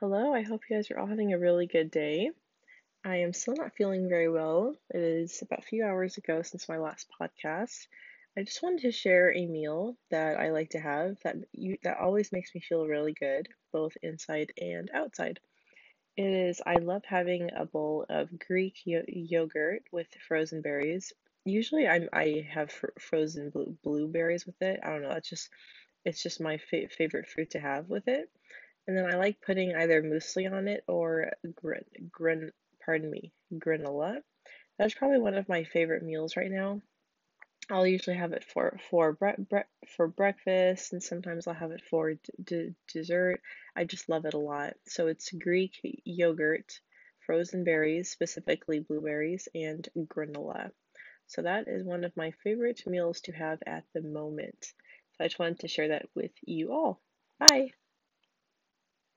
Hello, I hope you guys are all having a really good day. I am still not feeling very well. It is about a few hours ago since my last podcast. I just wanted to share a meal that I like to have that always makes me feel really good, both inside and outside. I love having a bowl of Greek yogurt with frozen berries. Usually I have frozen blueberries with it. I don't know, it's just my favorite fruit to have with it. And then I like putting either muesli on it or granola. That's probably one of my favorite meals right now. I'll usually have it for breakfast, and sometimes I'll have it for dessert. I just love it a lot. So it's Greek yogurt, frozen berries, specifically blueberries, and granola. So that is one of my favorite meals to have at the moment. So I just wanted to share that with you all. Bye!